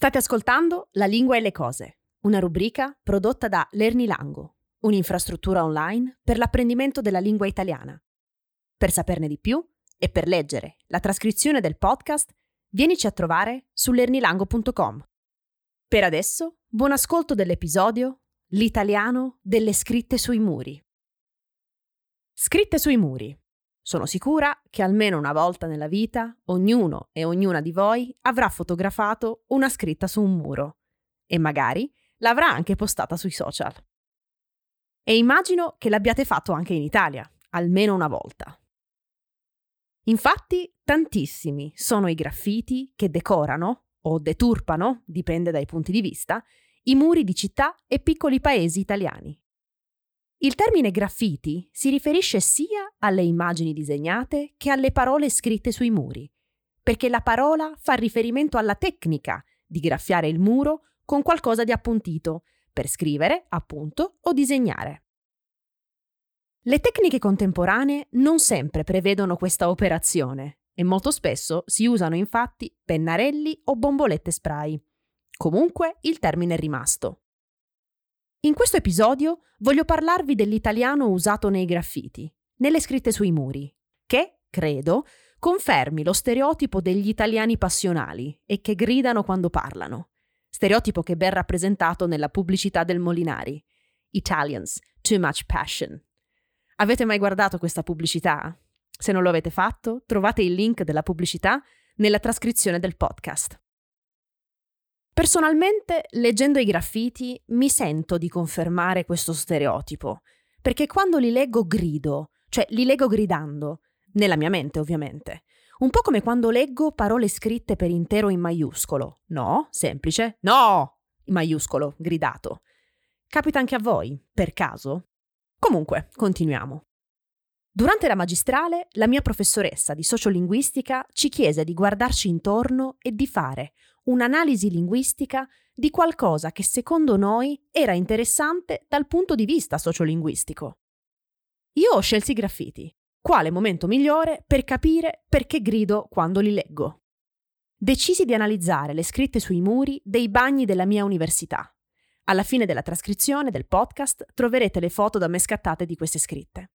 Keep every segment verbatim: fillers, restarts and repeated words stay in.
State ascoltando La Lingua e le Cose, una rubrica prodotta da LerniLango, un'infrastruttura online per l'apprendimento della lingua italiana. Per saperne di più e per leggere la trascrizione del podcast, vienici a trovare su lernilango punto com. Per adesso, buon ascolto dell'episodio L'italiano delle scritte sui muri. Scritte sui muri. Sono sicura che almeno una volta nella vita ognuno e ognuna di voi avrà fotografato una scritta su un muro e magari l'avrà anche postata sui social. E immagino che l'abbiate fatto anche in Italia, almeno una volta. Infatti, tantissimi sono i graffiti che decorano o deturpano, dipende dai punti di vista, i muri di città e piccoli paesi italiani. Il termine graffiti si riferisce sia alle immagini disegnate che alle parole scritte sui muri, perché la parola fa riferimento alla tecnica di graffiare il muro con qualcosa di appuntito, per scrivere, appunto, o disegnare. Le tecniche contemporanee non sempre prevedono questa operazione e molto spesso si usano infatti pennarelli o bombolette spray. Comunque, il termine è rimasto. In questo episodio voglio parlarvi dell'italiano usato nei graffiti, nelle scritte sui muri, che, credo, confermi lo stereotipo degli italiani passionali e che gridano quando parlano. Stereotipo che è ben rappresentato nella pubblicità del Molinari. Italians, too much passion. Avete mai guardato questa pubblicità? Se non lo avete fatto, trovate il link della pubblicità nella trascrizione del podcast. Personalmente, leggendo i graffiti, mi sento di confermare questo stereotipo, perché quando li leggo grido, cioè li leggo gridando, nella mia mente ovviamente, un po' come quando leggo parole scritte per intero in maiuscolo, no, semplice, no, in maiuscolo, gridato. Capita anche a voi, per caso? Comunque, continuiamo. Durante la magistrale, la mia professoressa di sociolinguistica ci chiese di guardarci intorno e di fare un'analisi linguistica di qualcosa che secondo noi era interessante dal punto di vista sociolinguistico. Io scelsi i graffiti. Quale momento migliore per capire perché grido quando li leggo? Decisi di analizzare le scritte sui muri dei bagni della mia università. Alla fine della trascrizione del podcast troverete le foto da me scattate di queste scritte.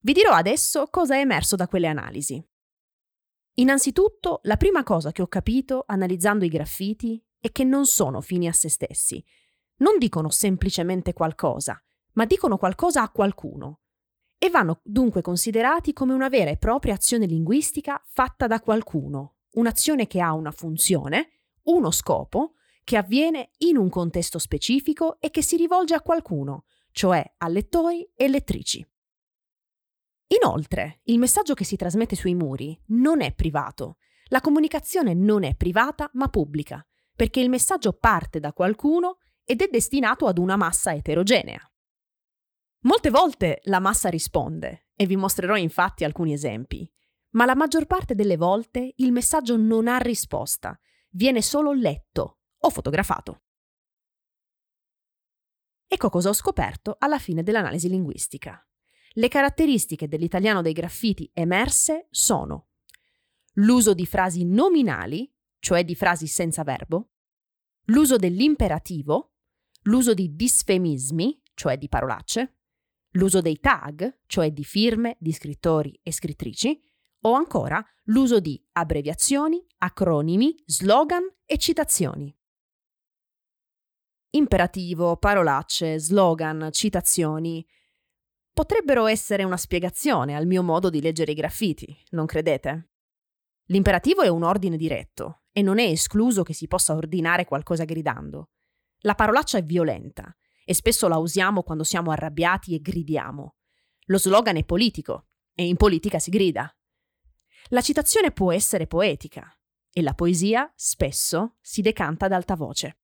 Vi dirò adesso cosa è emerso da quelle analisi. Innanzitutto, la prima cosa che ho capito analizzando i graffiti è che non sono fini a se stessi. Non dicono semplicemente qualcosa, ma dicono qualcosa a qualcuno. E vanno dunque considerati come una vera e propria azione linguistica fatta da qualcuno. Un'azione che ha una funzione, uno scopo, che avviene in un contesto specifico e che si rivolge a qualcuno, cioè a lettori e lettrici. Inoltre, il messaggio che si trasmette sui muri non è privato. La comunicazione non è privata ma pubblica, perché il messaggio parte da qualcuno ed è destinato ad una massa eterogenea. Molte volte la massa risponde, e vi mostrerò infatti alcuni esempi, ma la maggior parte delle volte il messaggio non ha risposta, viene solo letto o fotografato. Ecco cosa ho scoperto alla fine dell'analisi linguistica. Le caratteristiche dell'italiano dei graffiti emerse sono l'uso di frasi nominali, cioè di frasi senza verbo, l'uso dell'imperativo, l'uso di disfemismi, cioè di parolacce, l'uso dei tag, cioè di firme di scrittori e scrittrici, o ancora l'uso di abbreviazioni, acronimi, slogan e citazioni. Imperativo, parolacce, slogan, citazioni. Potrebbero essere una spiegazione al mio modo di leggere i graffiti, non credete? L'imperativo è un ordine diretto e non è escluso che si possa ordinare qualcosa gridando. La parolaccia è violenta e spesso la usiamo quando siamo arrabbiati e gridiamo. Lo slogan è politico e in politica si grida. La citazione può essere poetica e la poesia spesso si decanta ad alta voce.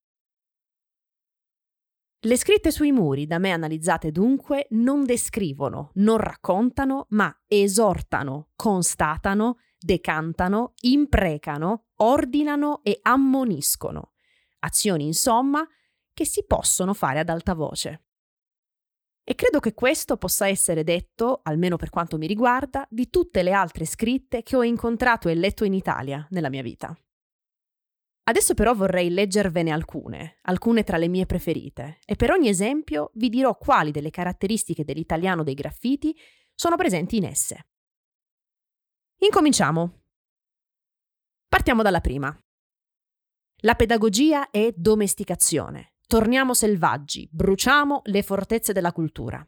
Le scritte sui muri da me analizzate dunque non descrivono, non raccontano, ma esortano, constatano, decantano, imprecano, ordinano e ammoniscono. Azioni, insomma, che si possono fare ad alta voce. E credo che questo possa essere detto, almeno per quanto mi riguarda, di tutte le altre scritte che ho incontrato e letto in Italia nella mia vita. Adesso però vorrei leggervene alcune, alcune tra le mie preferite, e per ogni esempio vi dirò quali delle caratteristiche dell'italiano dei graffiti sono presenti in esse. Incominciamo. Partiamo dalla prima. La pedagogia è domesticazione. Torniamo selvaggi, bruciamo le fortezze della cultura.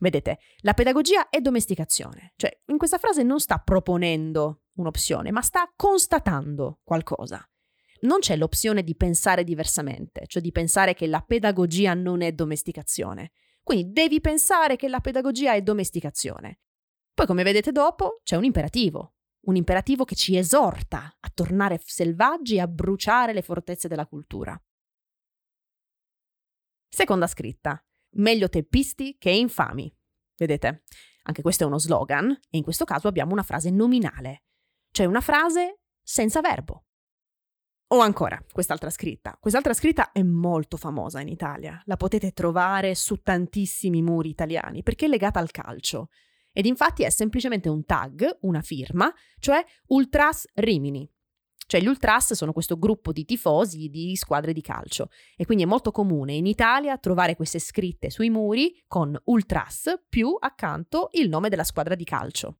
Vedete, la pedagogia è domesticazione. Cioè, in questa frase non sta proponendo un'opzione, ma sta constatando qualcosa. Non c'è l'opzione di pensare diversamente, cioè di pensare che la pedagogia non è domesticazione. Quindi devi pensare che la pedagogia è domesticazione. Poi, come vedete dopo, c'è un imperativo. Un imperativo che ci esorta a tornare selvaggi e a bruciare le fortezze della cultura. Seconda scritta. Meglio teppisti che infami. Vedete? Anche questo è uno slogan e in questo caso abbiamo una frase nominale. Cioè una frase senza verbo. O ancora, quest'altra scritta. Quest'altra scritta è molto famosa in Italia. La potete trovare su tantissimi muri italiani perché è legata al calcio. Ed infatti è semplicemente un tag, una firma, cioè Ultras Rimini. Cioè gli Ultras sono questo gruppo di tifosi di squadre di calcio. E quindi è molto comune in Italia trovare queste scritte sui muri con Ultras più accanto il nome della squadra di calcio.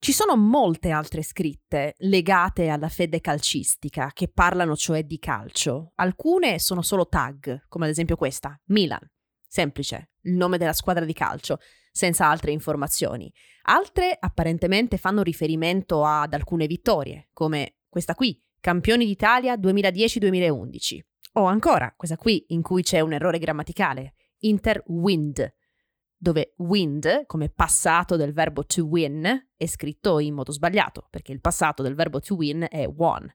Ci sono molte altre scritte legate alla fede calcistica che parlano cioè di calcio. Alcune sono solo tag, come ad esempio questa, Milan. Semplice, il nome della squadra di calcio, senza altre informazioni. Altre apparentemente fanno riferimento ad alcune vittorie, come questa qui, Campioni d'Italia duemiladieci duemilaundici. O ancora, questa qui, in cui c'è un errore grammaticale, Interwind, dove wind, come passato del verbo to win, è scritto in modo sbagliato, perché il passato del verbo to win è won.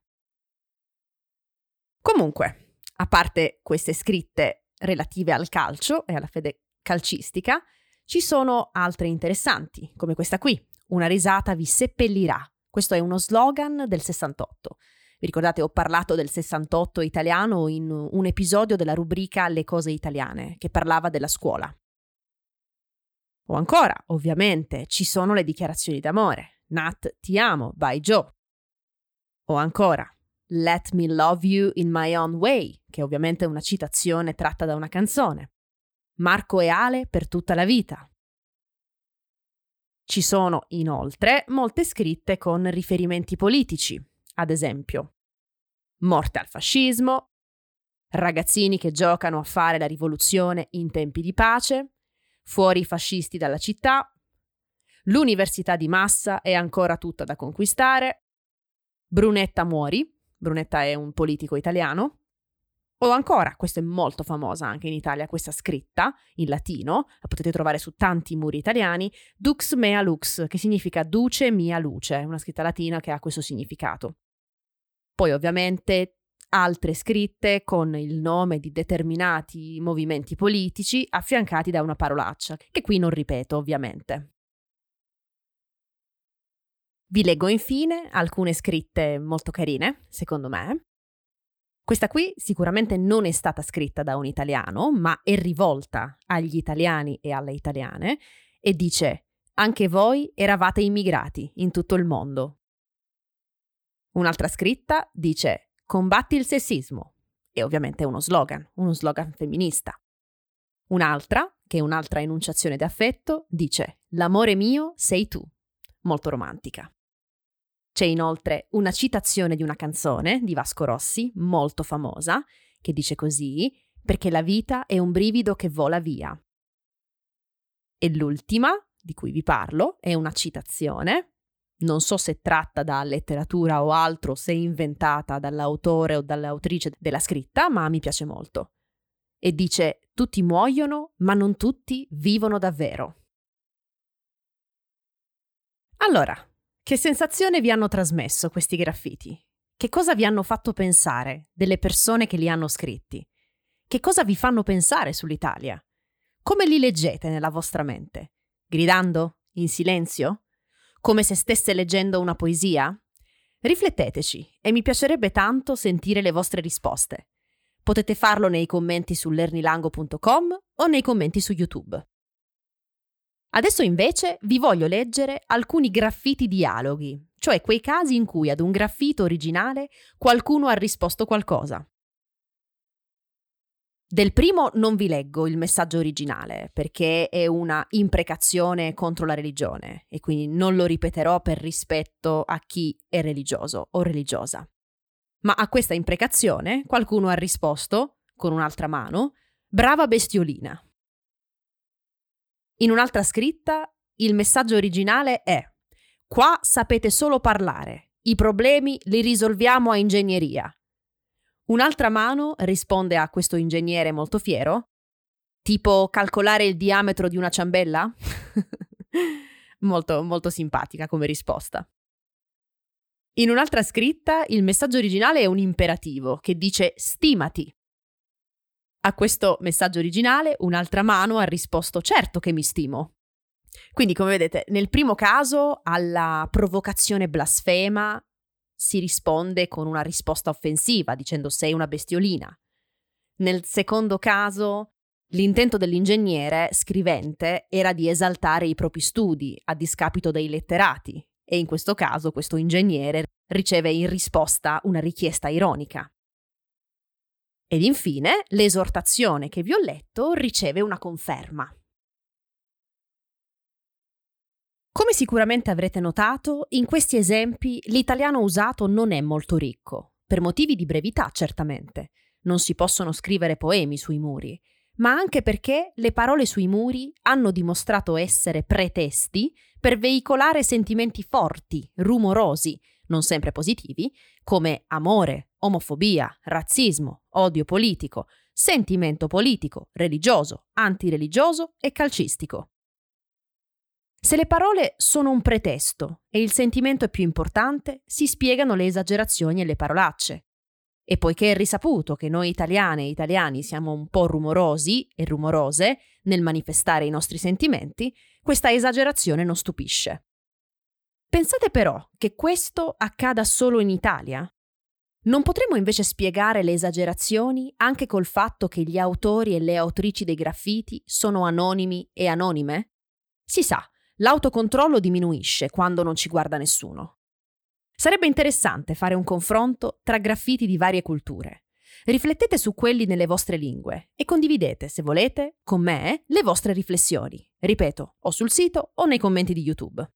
Comunque, a parte queste scritte relative al calcio e alla fede calcistica, ci sono altre interessanti, come questa qui, una risata vi seppellirà. Questo è uno slogan del sessantotto. Vi ricordate, ho parlato del sessantotto italiano in un episodio della rubrica Le cose italiane, che parlava della scuola. O ancora, ovviamente, ci sono le dichiarazioni d'amore. Nat, ti amo, by Joe. O ancora, Let me love you in my own way, che è ovviamente una citazione tratta da una canzone. Marco e Ale per tutta la vita. Ci sono, inoltre, molte scritte con riferimenti politici. Ad esempio, morte al fascismo, ragazzini che giocano a fare la rivoluzione in tempi di pace, fuori i fascisti dalla città, l'università di massa è ancora tutta da conquistare, Brunetta muori, Brunetta è un politico italiano, o ancora, questa è molto famosa anche in Italia, questa scritta in latino, la potete trovare su tanti muri italiani, Dux mea lux, che significa duce mia luce, una scritta latina che ha questo significato. Poi ovviamente altre scritte con il nome di determinati movimenti politici affiancati da una parolaccia, che qui non ripeto ovviamente. Vi leggo infine alcune scritte molto carine, secondo me. Questa qui sicuramente non è stata scritta da un italiano, ma è rivolta agli italiani e alle italiane e dice «Anche voi eravate immigrati in tutto il mondo». Un'altra scritta dice «Combatti il sessismo» e ovviamente è uno slogan, uno slogan femminista. Un'altra, che è un'altra enunciazione d'affetto, dice «L'amore mio sei tu», molto romantica. C'è inoltre una citazione di una canzone di Vasco Rossi, molto famosa, che dice così, perché la vita è un brivido che vola via. E l'ultima, di cui vi parlo, è una citazione, non so se tratta da letteratura o altro, se inventata dall'autore o dall'autrice della scritta, ma mi piace molto. E dice, tutti muoiono, ma non tutti vivono davvero. Allora, che sensazione vi hanno trasmesso questi graffiti? Che cosa vi hanno fatto pensare delle persone che li hanno scritti? Che cosa vi fanno pensare sull'Italia? Come li leggete nella vostra mente? Gridando? In silenzio? Come se stesse leggendo una poesia? Rifletteteci e mi piacerebbe tanto sentire le vostre risposte. Potete farlo nei commenti su lernilango punto com o nei commenti su YouTube. Adesso invece vi voglio leggere alcuni graffiti dialoghi, cioè quei casi in cui ad un graffito originale qualcuno ha risposto qualcosa. Del primo non vi leggo il messaggio originale, perché è una imprecazione contro la religione e quindi non lo ripeterò per rispetto a chi è religioso o religiosa. Ma a questa imprecazione qualcuno ha risposto, con un'altra mano, «Brava bestiolina». In un'altra scritta, il messaggio originale è «Qua sapete solo parlare, i problemi li risolviamo a ingegneria». Un'altra mano risponde a questo ingegnere molto fiero, tipo «calcolare il diametro di una ciambella?» Molto, molto simpatica come risposta. In un'altra scritta, il messaggio originale è un imperativo che dice «stimati». A questo messaggio originale un'altra mano ha risposto certo che mi stimo. Quindi come vedete nel primo caso alla provocazione blasfema si risponde con una risposta offensiva dicendo sei una bestiolina. Nel secondo caso l'intento dell'ingegnere scrivente era di esaltare i propri studi a discapito dei letterati e in questo caso questo ingegnere riceve in risposta una richiesta ironica. Ed infine, l'esortazione che vi ho letto riceve una conferma. Come sicuramente avrete notato, in questi esempi l'italiano usato non è molto ricco, per motivi di brevità certamente. Non si possono scrivere poemi sui muri, ma anche perché le parole sui muri hanno dimostrato essere pretesti per veicolare sentimenti forti, rumorosi, non sempre positivi, come amore, omofobia, razzismo, odio politico, sentimento politico, religioso, antireligioso e calcistico. Se le parole sono un pretesto e il sentimento è più importante, si spiegano le esagerazioni e le parolacce. E poiché è risaputo che noi italiane e italiani siamo un po' rumorosi e rumorose nel manifestare i nostri sentimenti, questa esagerazione non stupisce. Pensate però che questo accada solo in Italia? Non potremmo invece spiegare le esagerazioni anche col fatto che gli autori e le autrici dei graffiti sono anonimi e anonime? Si sa, l'autocontrollo diminuisce quando non ci guarda nessuno. Sarebbe interessante fare un confronto tra graffiti di varie culture. Riflettete su quelli nelle vostre lingue e condividete, se volete, con me le vostre riflessioni, ripeto, o sul sito o nei commenti di YouTube.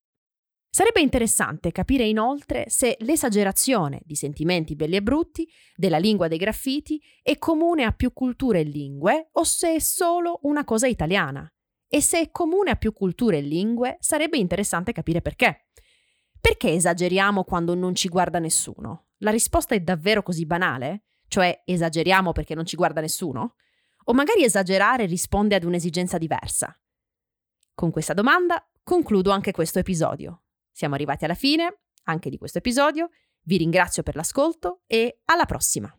Sarebbe interessante capire inoltre se l'esagerazione di sentimenti belli e brutti della lingua dei graffiti è comune a più culture e lingue o se è solo una cosa italiana. E se è comune a più culture e lingue sarebbe interessante capire perché. Perché esageriamo quando non ci guarda nessuno? La risposta è davvero così banale? Cioè esageriamo perché non ci guarda nessuno? O magari esagerare risponde ad un'esigenza diversa? Con questa domanda concludo anche questo episodio. Siamo arrivati alla fine anche di questo episodio, vi ringrazio per l'ascolto e alla prossima!